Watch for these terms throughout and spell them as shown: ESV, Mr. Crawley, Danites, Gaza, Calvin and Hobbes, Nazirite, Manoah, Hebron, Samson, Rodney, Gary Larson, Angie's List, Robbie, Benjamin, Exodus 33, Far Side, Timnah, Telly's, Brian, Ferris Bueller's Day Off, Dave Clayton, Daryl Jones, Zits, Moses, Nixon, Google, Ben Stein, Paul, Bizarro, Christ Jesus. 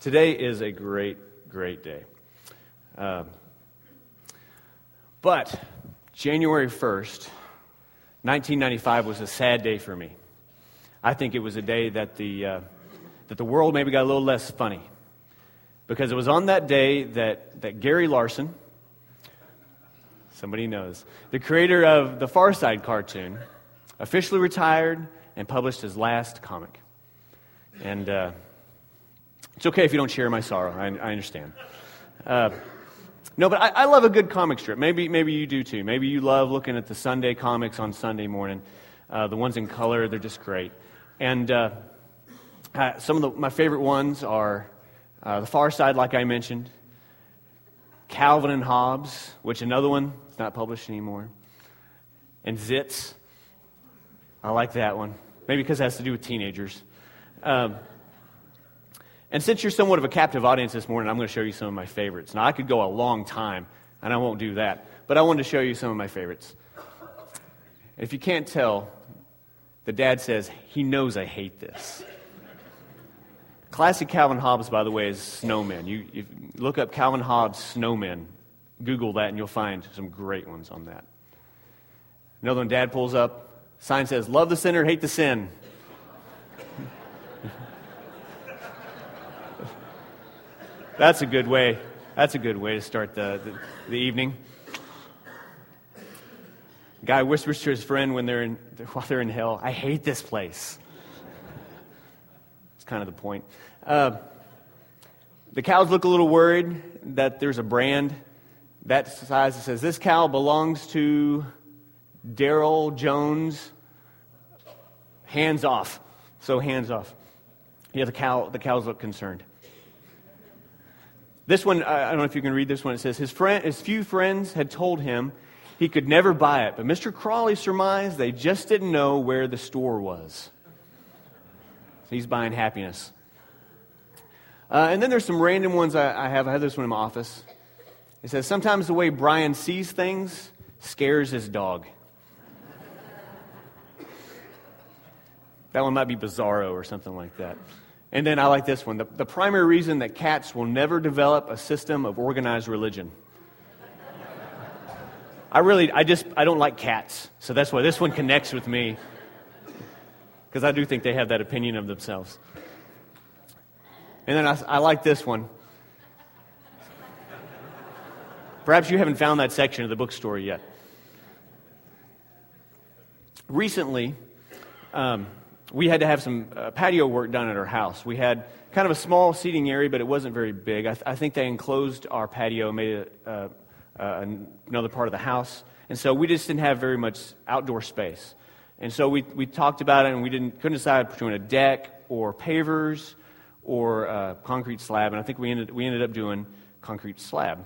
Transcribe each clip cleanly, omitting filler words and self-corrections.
Today is a great, great day. But January 1st, 1995 was a sad day for me. I think it was a day that the world maybe got a little less funny. Because it was on that day that Gary Larson, somebody knows, the creator of the Far Side cartoon, officially retired and published his last comic. And it's okay if you don't share my sorrow. I understand. No, but I love a good comic strip. Maybe you do too. Maybe you love looking at the Sunday comics on Sunday morning. The ones in color, they're just great. And some of my favorite ones are The Far Side, like I mentioned. Calvin and Hobbes, which another one, it's not published anymore. And Zits. I like that one. Maybe because it has to do with teenagers. And since you're somewhat of a captive audience this morning, I'm going to show you some of my favorites. Now, I could go a long time, and I won't do that. But I wanted to show you some of my favorites. If you can't tell, the dad says, he knows I hate this. Classic Calvin Hobbes, by the way, is snowmen. You look up Calvin Hobbes snowmen, Google that, and you'll find some great ones on that. Another one Dad pulls up. Sign says, love the sinner, hate the sin. That's a good way. That's a good way to start the evening. Guy whispers to his friend while they're in hell, I hate this place. Kind of the point. The cows look a little worried that there's a brand that size that says, this cow belongs to Daryl Jones, hands off. So hands off. Yeah, the cows look concerned. This one, I don't know if you can read this one. It says, his few friends had told him he could never buy it, but Mr. Crawley surmised they just didn't know where the store was. He's buying happiness. And then there's some random ones I have. I have this one in my office. It says, sometimes the way Brian sees things scares his dog. That one might be bizarro or something like that. And then I like this one. The primary reason that cats will never develop a system of organized religion. I don't like cats. So that's why this one connects with me. Because I do think they have that opinion of themselves. And then I like this one. Perhaps you haven't found that section of the bookstore yet. Recently, we had to have some patio work done at our house. We had kind of a small seating area, but it wasn't very big. I think they enclosed our patio, made it another part of the house. And so we just didn't have very much outdoor space. And so we talked about it, and we couldn't decide between a deck or pavers or concrete slab. And I think we ended up doing concrete slab.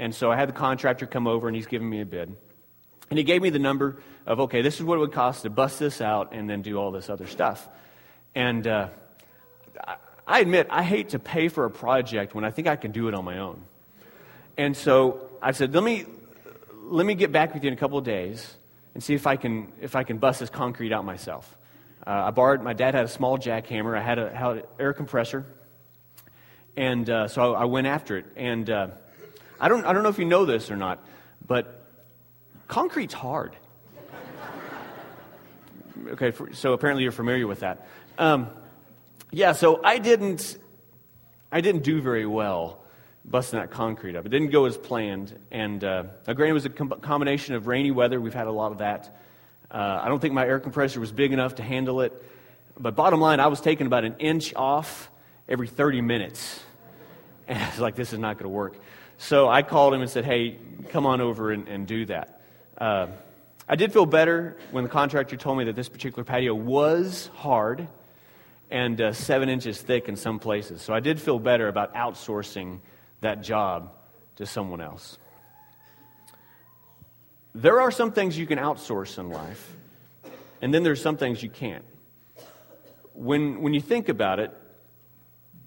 And so I had the contractor come over, and he's giving me a bid. And he gave me the number of, okay, this is what it would cost to bust this out and then do all this other stuff. And I admit, I hate to pay for a project when I think I can do it on my own. And so I said, let me get back with you in a couple of days and see if I can bust this concrete out myself. My dad had a small jackhammer. I had an air compressor, and so I went after it. And I don't know if you know this or not, but concrete's hard. Okay, so apparently you're familiar with that. So I didn't do very well busting that concrete up. It didn't go as planned, and granted, it was a combination of rainy weather. We've had a lot of that. I don't think my air compressor was big enough to handle it, but bottom line, I was taking about an inch off every 30 minutes, and I was like, this is not going to work. So I called him and said, hey, come on over and do that. I did feel better when the contractor told me that this particular patio was hard and 7 inches thick in some places, so I did feel better about outsourcing that job to someone else. There are some things you can outsource in life, and then there's some things you can't. When you think about it,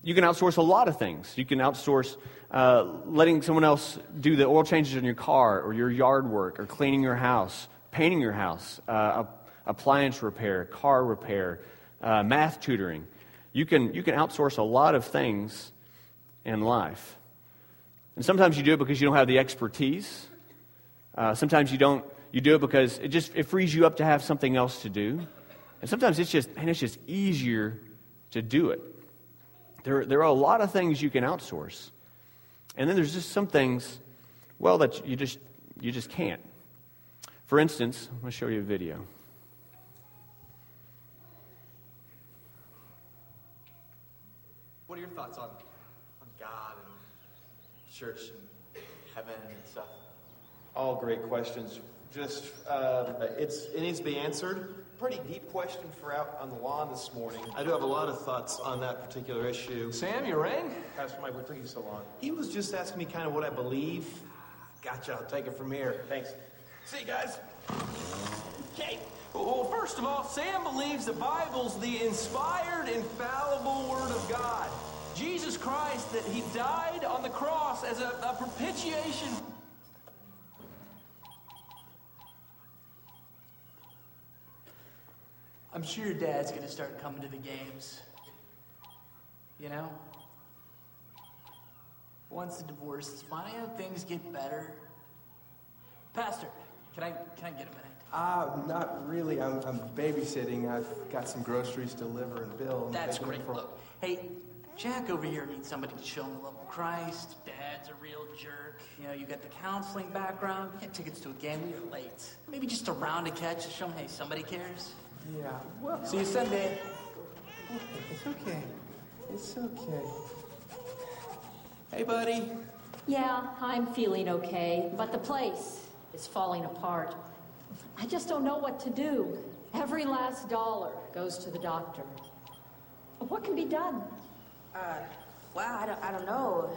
you can outsource a lot of things. You can outsource letting someone else do the oil changes in your car, or your yard work, or cleaning your house, painting your house, appliance repair, car repair, math tutoring. You can outsource a lot of things in life. And sometimes you do it because you don't have the expertise. Sometimes you don't. You do it because it frees you up to have something else to do. And sometimes it's just easier to do it. There are a lot of things you can outsource. And then there's just some things, well, that you just can't. For instance, I'm going to show you a video. What are your thoughts on God and church and heaven and stuff? All great questions. Just it needs to be answered. Pretty deep question for out on the lawn this morning. I do have a lot of thoughts on that particular issue. Sam, you rang? Pastor Mike, what took you so long? He was just asking me kind of what I believe. Gotcha, I'll take it from here. Thanks. See you guys. Okay. Well, first of all, Sam believes the Bible's the inspired, infallible Word of God. Jesus Christ, that He died on the cross as a propitiation. I'm sure your dad's going to start coming to the games. You know? Once the divorce is final, things get better. Pastor, can I get a minute? Not really. I'm babysitting. I've got some groceries to deliver and bill. That's great. Look, hey, Jack over here needs somebody to show him the love of Christ. Dad's a real jerk. You know, you got the counseling background. We got tickets to a game. We are late. Maybe just a round to catch to show him, hey, somebody cares. Yeah, well... See you Sunday. It's okay. It's okay. Hey, buddy. Yeah, I'm feeling okay, but the place is falling apart. I just don't know what to do. Every last dollar goes to the doctor. What can be done? I don't know.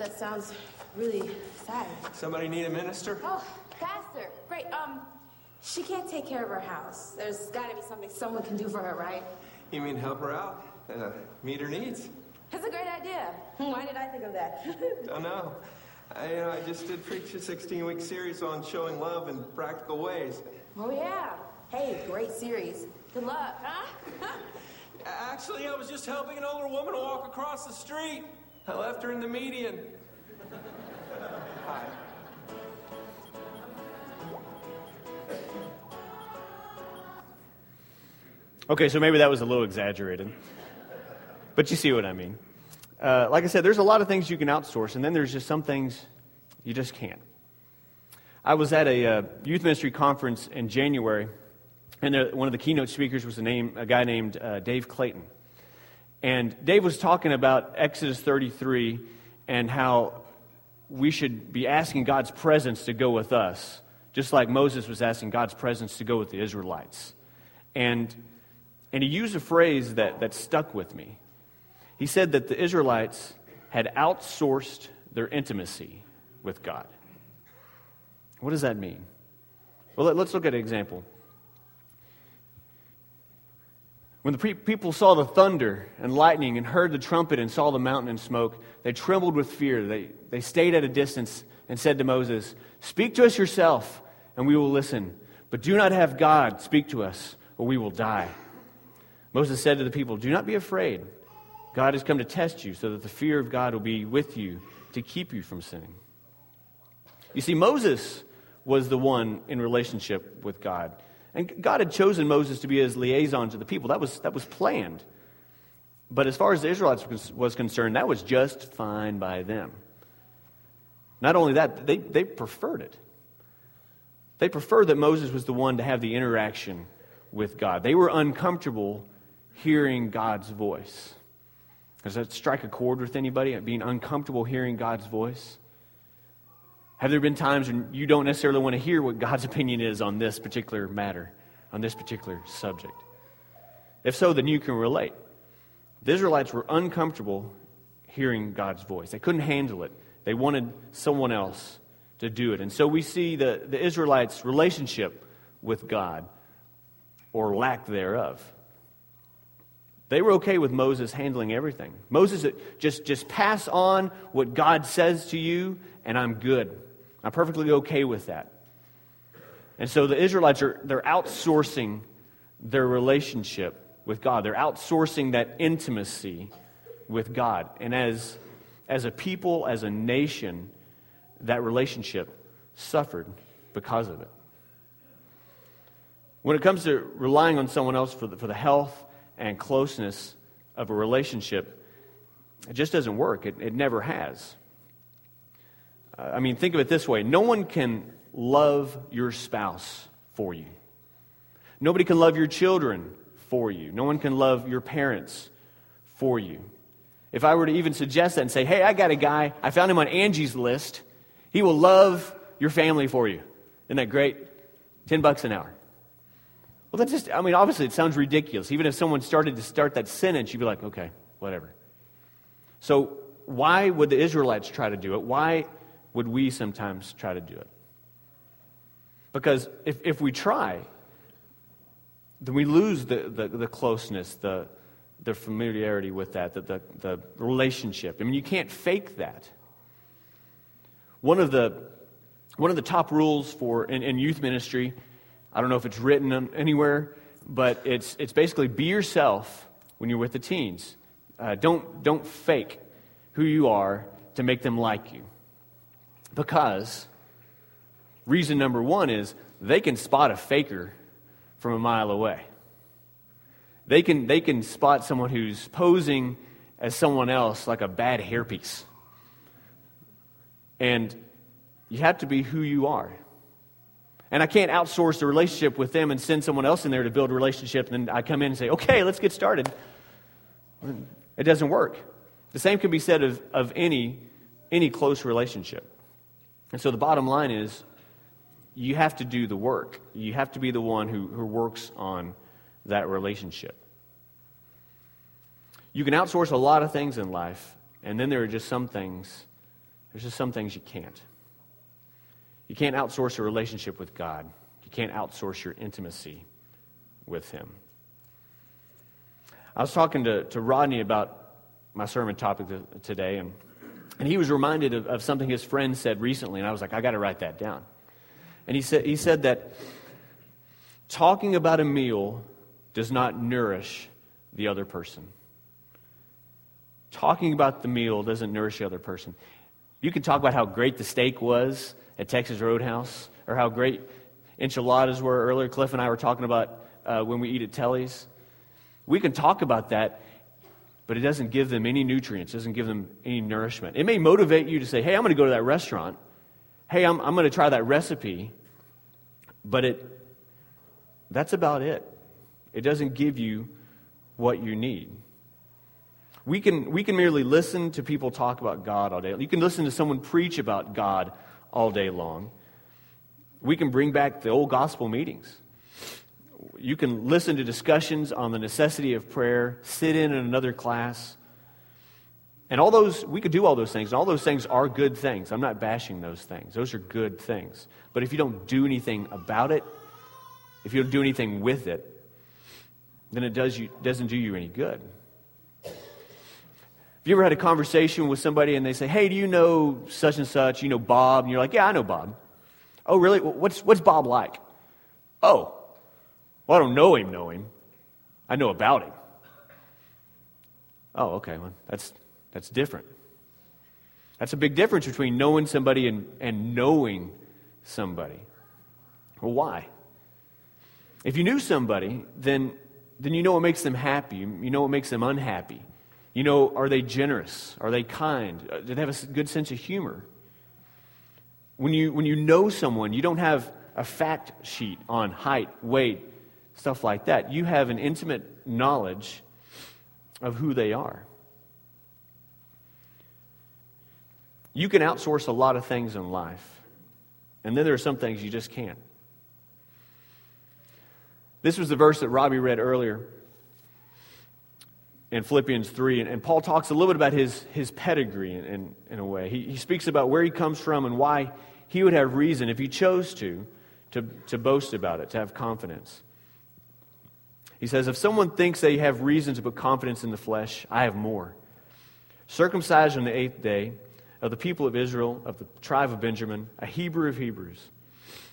That sounds really sad. Somebody need a minister? Oh, Pastor. Great, she can't take care of her house. There's got to be something someone can do for her, right? You mean help her out? Meet her needs? That's a great idea. Why did I think of that? Don't know. I just did preach a 16-week series on showing love in practical ways. Oh, yeah. Hey, great series. Good luck, huh? Actually, I was just helping an older woman walk across the street. I left her in the median. Hi. Okay, so maybe that was a little exaggerated, but you see what I mean. Like I said, there's a lot of things you can outsource, and then there's just some things you just can't. I was at a youth ministry conference in January, and one of the keynote speakers was a guy named Dave Clayton. And Dave was talking about Exodus 33 and how we should be asking God's presence to go with us, just like Moses was asking God's presence to go with the Israelites. And he used a phrase that stuck with me. He said that the Israelites had outsourced their intimacy with God. What does that mean? Well, let's look at an example. When the people saw the thunder and lightning and heard the trumpet and saw the mountain in smoke, they trembled with fear. They stayed at a distance and said to Moses, "Speak to us yourself, and we will listen. But do not have God speak to us, or we will die." Moses said to the people, "Do not be afraid. God has come to test you so that the fear of God will be with you to keep you from sinning." You see, Moses was the one in relationship with God. And God had chosen Moses to be his liaison to the people. That was planned. But as far as the Israelites was concerned, that was just fine by them. Not only that, they preferred it. They preferred that Moses was the one to have the interaction with God. They were uncomfortable hearing God's voice. Does that strike a chord with anybody, being uncomfortable hearing God's voice? Have there been times when you don't necessarily want to hear what God's opinion is on this particular matter, on this particular subject? If so, then you can relate. The Israelites were uncomfortable hearing God's voice. They couldn't handle it. They wanted someone else to do it. And so we see the Israelites' relationship with God, or lack thereof. They were okay with Moses handling everything. Moses, just pass on what God says to you, and I'm good. I'm perfectly okay with that. And so the Israelites they're outsourcing their relationship with God. They're outsourcing that intimacy with God. And as as a people, as a nation, that relationship suffered because of it. When it comes to relying on someone else for the health and closeness of a relationship, it just doesn't work. It never has. I mean, think of it this way. No one can love your spouse for you. Nobody can love your children for you. No one can love your parents for you. If I were to even suggest that and say, hey, I got a guy, I found him on Angie's List, he will love your family for you. Isn't that great? $10 an hour. Well, that's just, I mean, obviously it sounds ridiculous. Even if someone started that sentence, you'd be like, okay, whatever. So why would the Israelites try to do it? Why would we sometimes try to do it? Because if we try, then we lose the closeness, the familiarity with that, the relationship. I mean, you can't fake that. One of the top rules for in youth ministry, I don't know if it's written anywhere, but it's basically be yourself when you're with the teens. Don't fake who you are to make them like you. Because reason number one is they can spot a faker from a mile away. They can spot someone who's posing as someone else like a bad hairpiece. And you have to be who you are. And I can't outsource the relationship with them and send someone else in there to build a relationship, and then I come in and say, okay, let's get started. It doesn't work. The same can be said of any close relationship. And so the bottom line is you have to do the work. You have to be the one who works on that relationship. You can outsource a lot of things in life, and then there's just some things you can't. You can't outsource a relationship with God. You can't outsource your intimacy with Him. I was talking to Rodney about my sermon topic today, and he was reminded of something his friend said recently, and I was like, I got to write that down. And he said that talking about a meal does not nourish the other person. Talking about the meal doesn't nourish the other person. You can talk about how great the steak was at Texas Roadhouse, or how great enchiladas were earlier. Cliff and I were talking about when we eat at Telly's. We can talk about that, but it doesn't give them any nutrients, doesn't give them any nourishment. It may motivate you to say, hey, I'm going to go to that restaurant. Hey, I'm going to try that recipe, but that's about it. It doesn't give you what you need. We can merely listen to people talk about God all day. You can listen to someone preach about God all day long. We can bring back the old gospel meetings. You can listen to discussions on the necessity of prayer, sit in another class. And all those, we could do all those things. And all those things are good things. I'm not bashing those things. Those are good things. But if you don't do anything about it, if you don't do anything with it, then it doesn't do you any good. Have you ever had a conversation with somebody and they say, hey, do you know such and such? You know Bob? And you're like, yeah, I know Bob. Oh, really? What's Bob like? Oh, well, I don't know him. I know about him. Oh, okay, well, that's different. That's a big difference between knowing somebody and knowing somebody. Well, why? If you knew somebody, then you know what makes them happy. You know what makes them unhappy. You know, are they generous? Are they kind? Do they have a good sense of humor? When you know someone, you don't have a fact sheet on height, weight, stuff like that. You have an intimate knowledge of who they are. You can outsource a lot of things in life, and then there are some things you just can't. This was the verse that Robbie read earlier in Philippians 3, and Paul talks a little bit about his pedigree in a way. He speaks about where he comes from and why he would have reason, if he chose to boast about it, to have confidence. He says, if someone thinks they have reason to put confidence in the flesh, I have more. Circumcised on the 8th day, of the people of Israel, of the tribe of Benjamin, a Hebrew of Hebrews.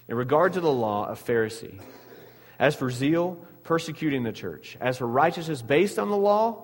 In regard to the law, a Pharisee. As for zeal, persecuting the church. As for righteousness based on the law,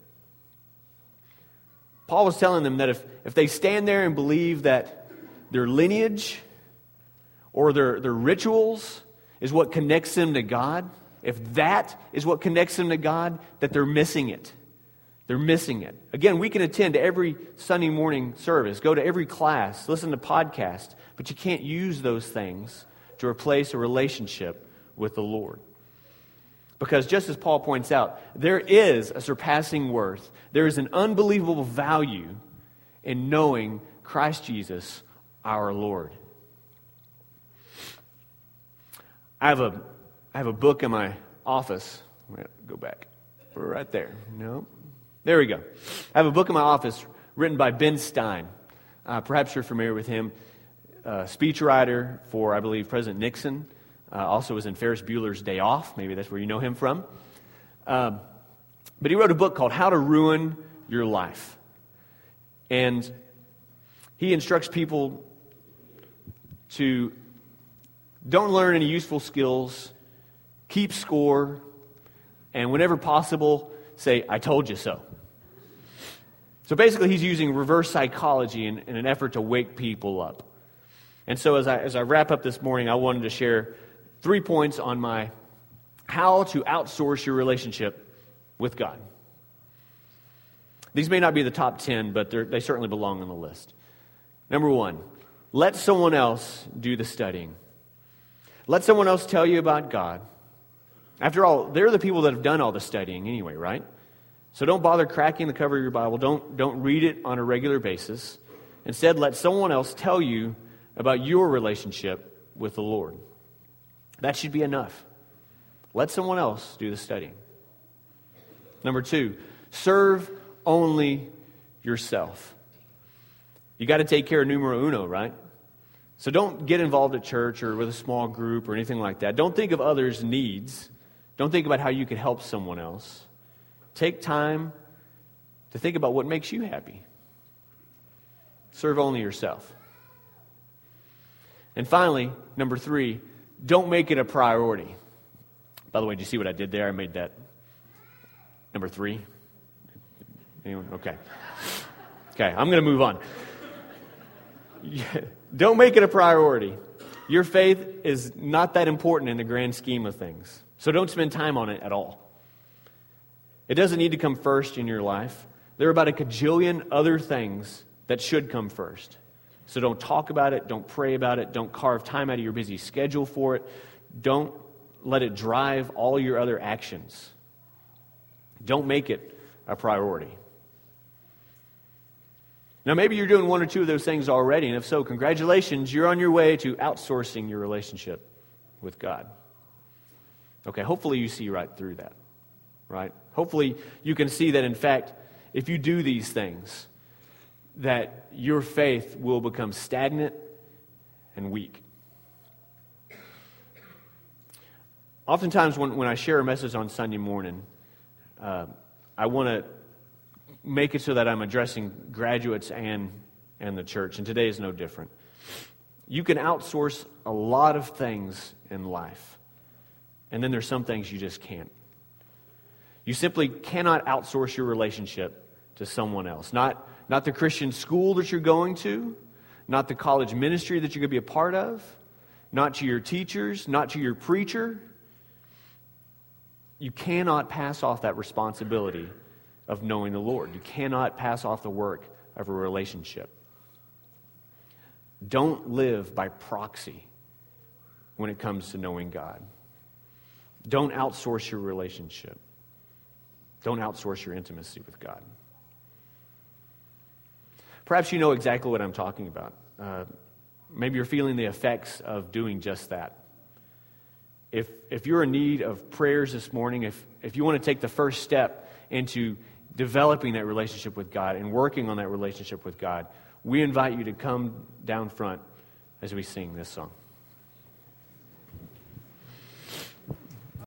Paul was telling them that if they stand there and believe that their lineage or their rituals is what connects them to God, if that is what connects them to God, that they're missing it. They're missing it. Again, we can attend every Sunday morning service, go to every class, listen to podcasts, but you can't use those things to replace a relationship with the Lord. Because just as Paul points out, there is a surpassing worth. There is an unbelievable value in knowing Christ Jesus, our Lord. I have a book in my office. Go back. We're right there. No. There we go. I have a book in my office written by Ben Stein. Perhaps you're familiar with him. Speechwriter for, I believe, President Nixon. Also was in Ferris Bueller's Day Off. Maybe that's where you know him from. But he wrote a book called How to Ruin Your Life. And he instructs people to don't learn any useful skills, keep score, and whenever possible, say, I told you so. So basically, he's using reverse psychology in an effort to wake people up. And so as I wrap up this morning, I wanted to share 3 points on my how to outsource your relationship with God. These may not be the top 10, but they certainly belong on the list. Number 1, let someone else do the studying. Let someone else tell you about God. After all, they're the people that have done all the studying anyway, right? So don't bother cracking the cover of your Bible. Don't read it on a regular basis. Instead, let someone else tell you about your relationship with the Lord. That should be enough. Let someone else do the studying. Number 2, serve only yourself. You got to take care of numero uno, right? So don't get involved at church or with a small group or anything like that. Don't think of others' needs. Don't think about how you could help someone else. Take time to think about what makes you happy. Serve only yourself. And finally, number 3, don't make it a priority. By the way, did you see what I did there? I made that number 3. Anyone? Okay. Okay, I'm going to move on. Don't make it a priority. Your faith is not that important in the grand scheme of things. So don't spend time on it at all. It doesn't need to come first in your life. There are about a cajillion other things that should come first. So don't talk about it. Don't pray about it. Don't carve time out of your busy schedule for it. Don't let it drive all your other actions. Don't make it a priority. Now, maybe you're doing one or two of those things already, and if so, congratulations, you're on your way to outsourcing your relationship with God. Okay, hopefully you see right through that, right? Hopefully you can see that, in fact, if you do these things, that your faith will become stagnant and weak. Oftentimes when I share a message on Sunday morning, I want to make it so that I'm addressing graduates and the church, and today is no different. You can outsource a lot of things in life, and then there's some things you just can't. You simply cannot outsource your relationship to someone else. Not the Christian school that you're going to, not the college ministry that you're going to be a part of, not to your teachers, not to your preacher. You cannot pass off that responsibility of knowing the Lord. You cannot pass off the work of a relationship. Don't live by proxy when it comes to knowing God. Don't outsource your relationship. Don't outsource your intimacy with God. Perhaps you know exactly what I'm talking about. Maybe you're feeling the effects of doing just that. If you're in need of prayers this morning, if you want to take the first step into developing that relationship with God and working on that relationship with God, we invite you to come down front as we sing this song.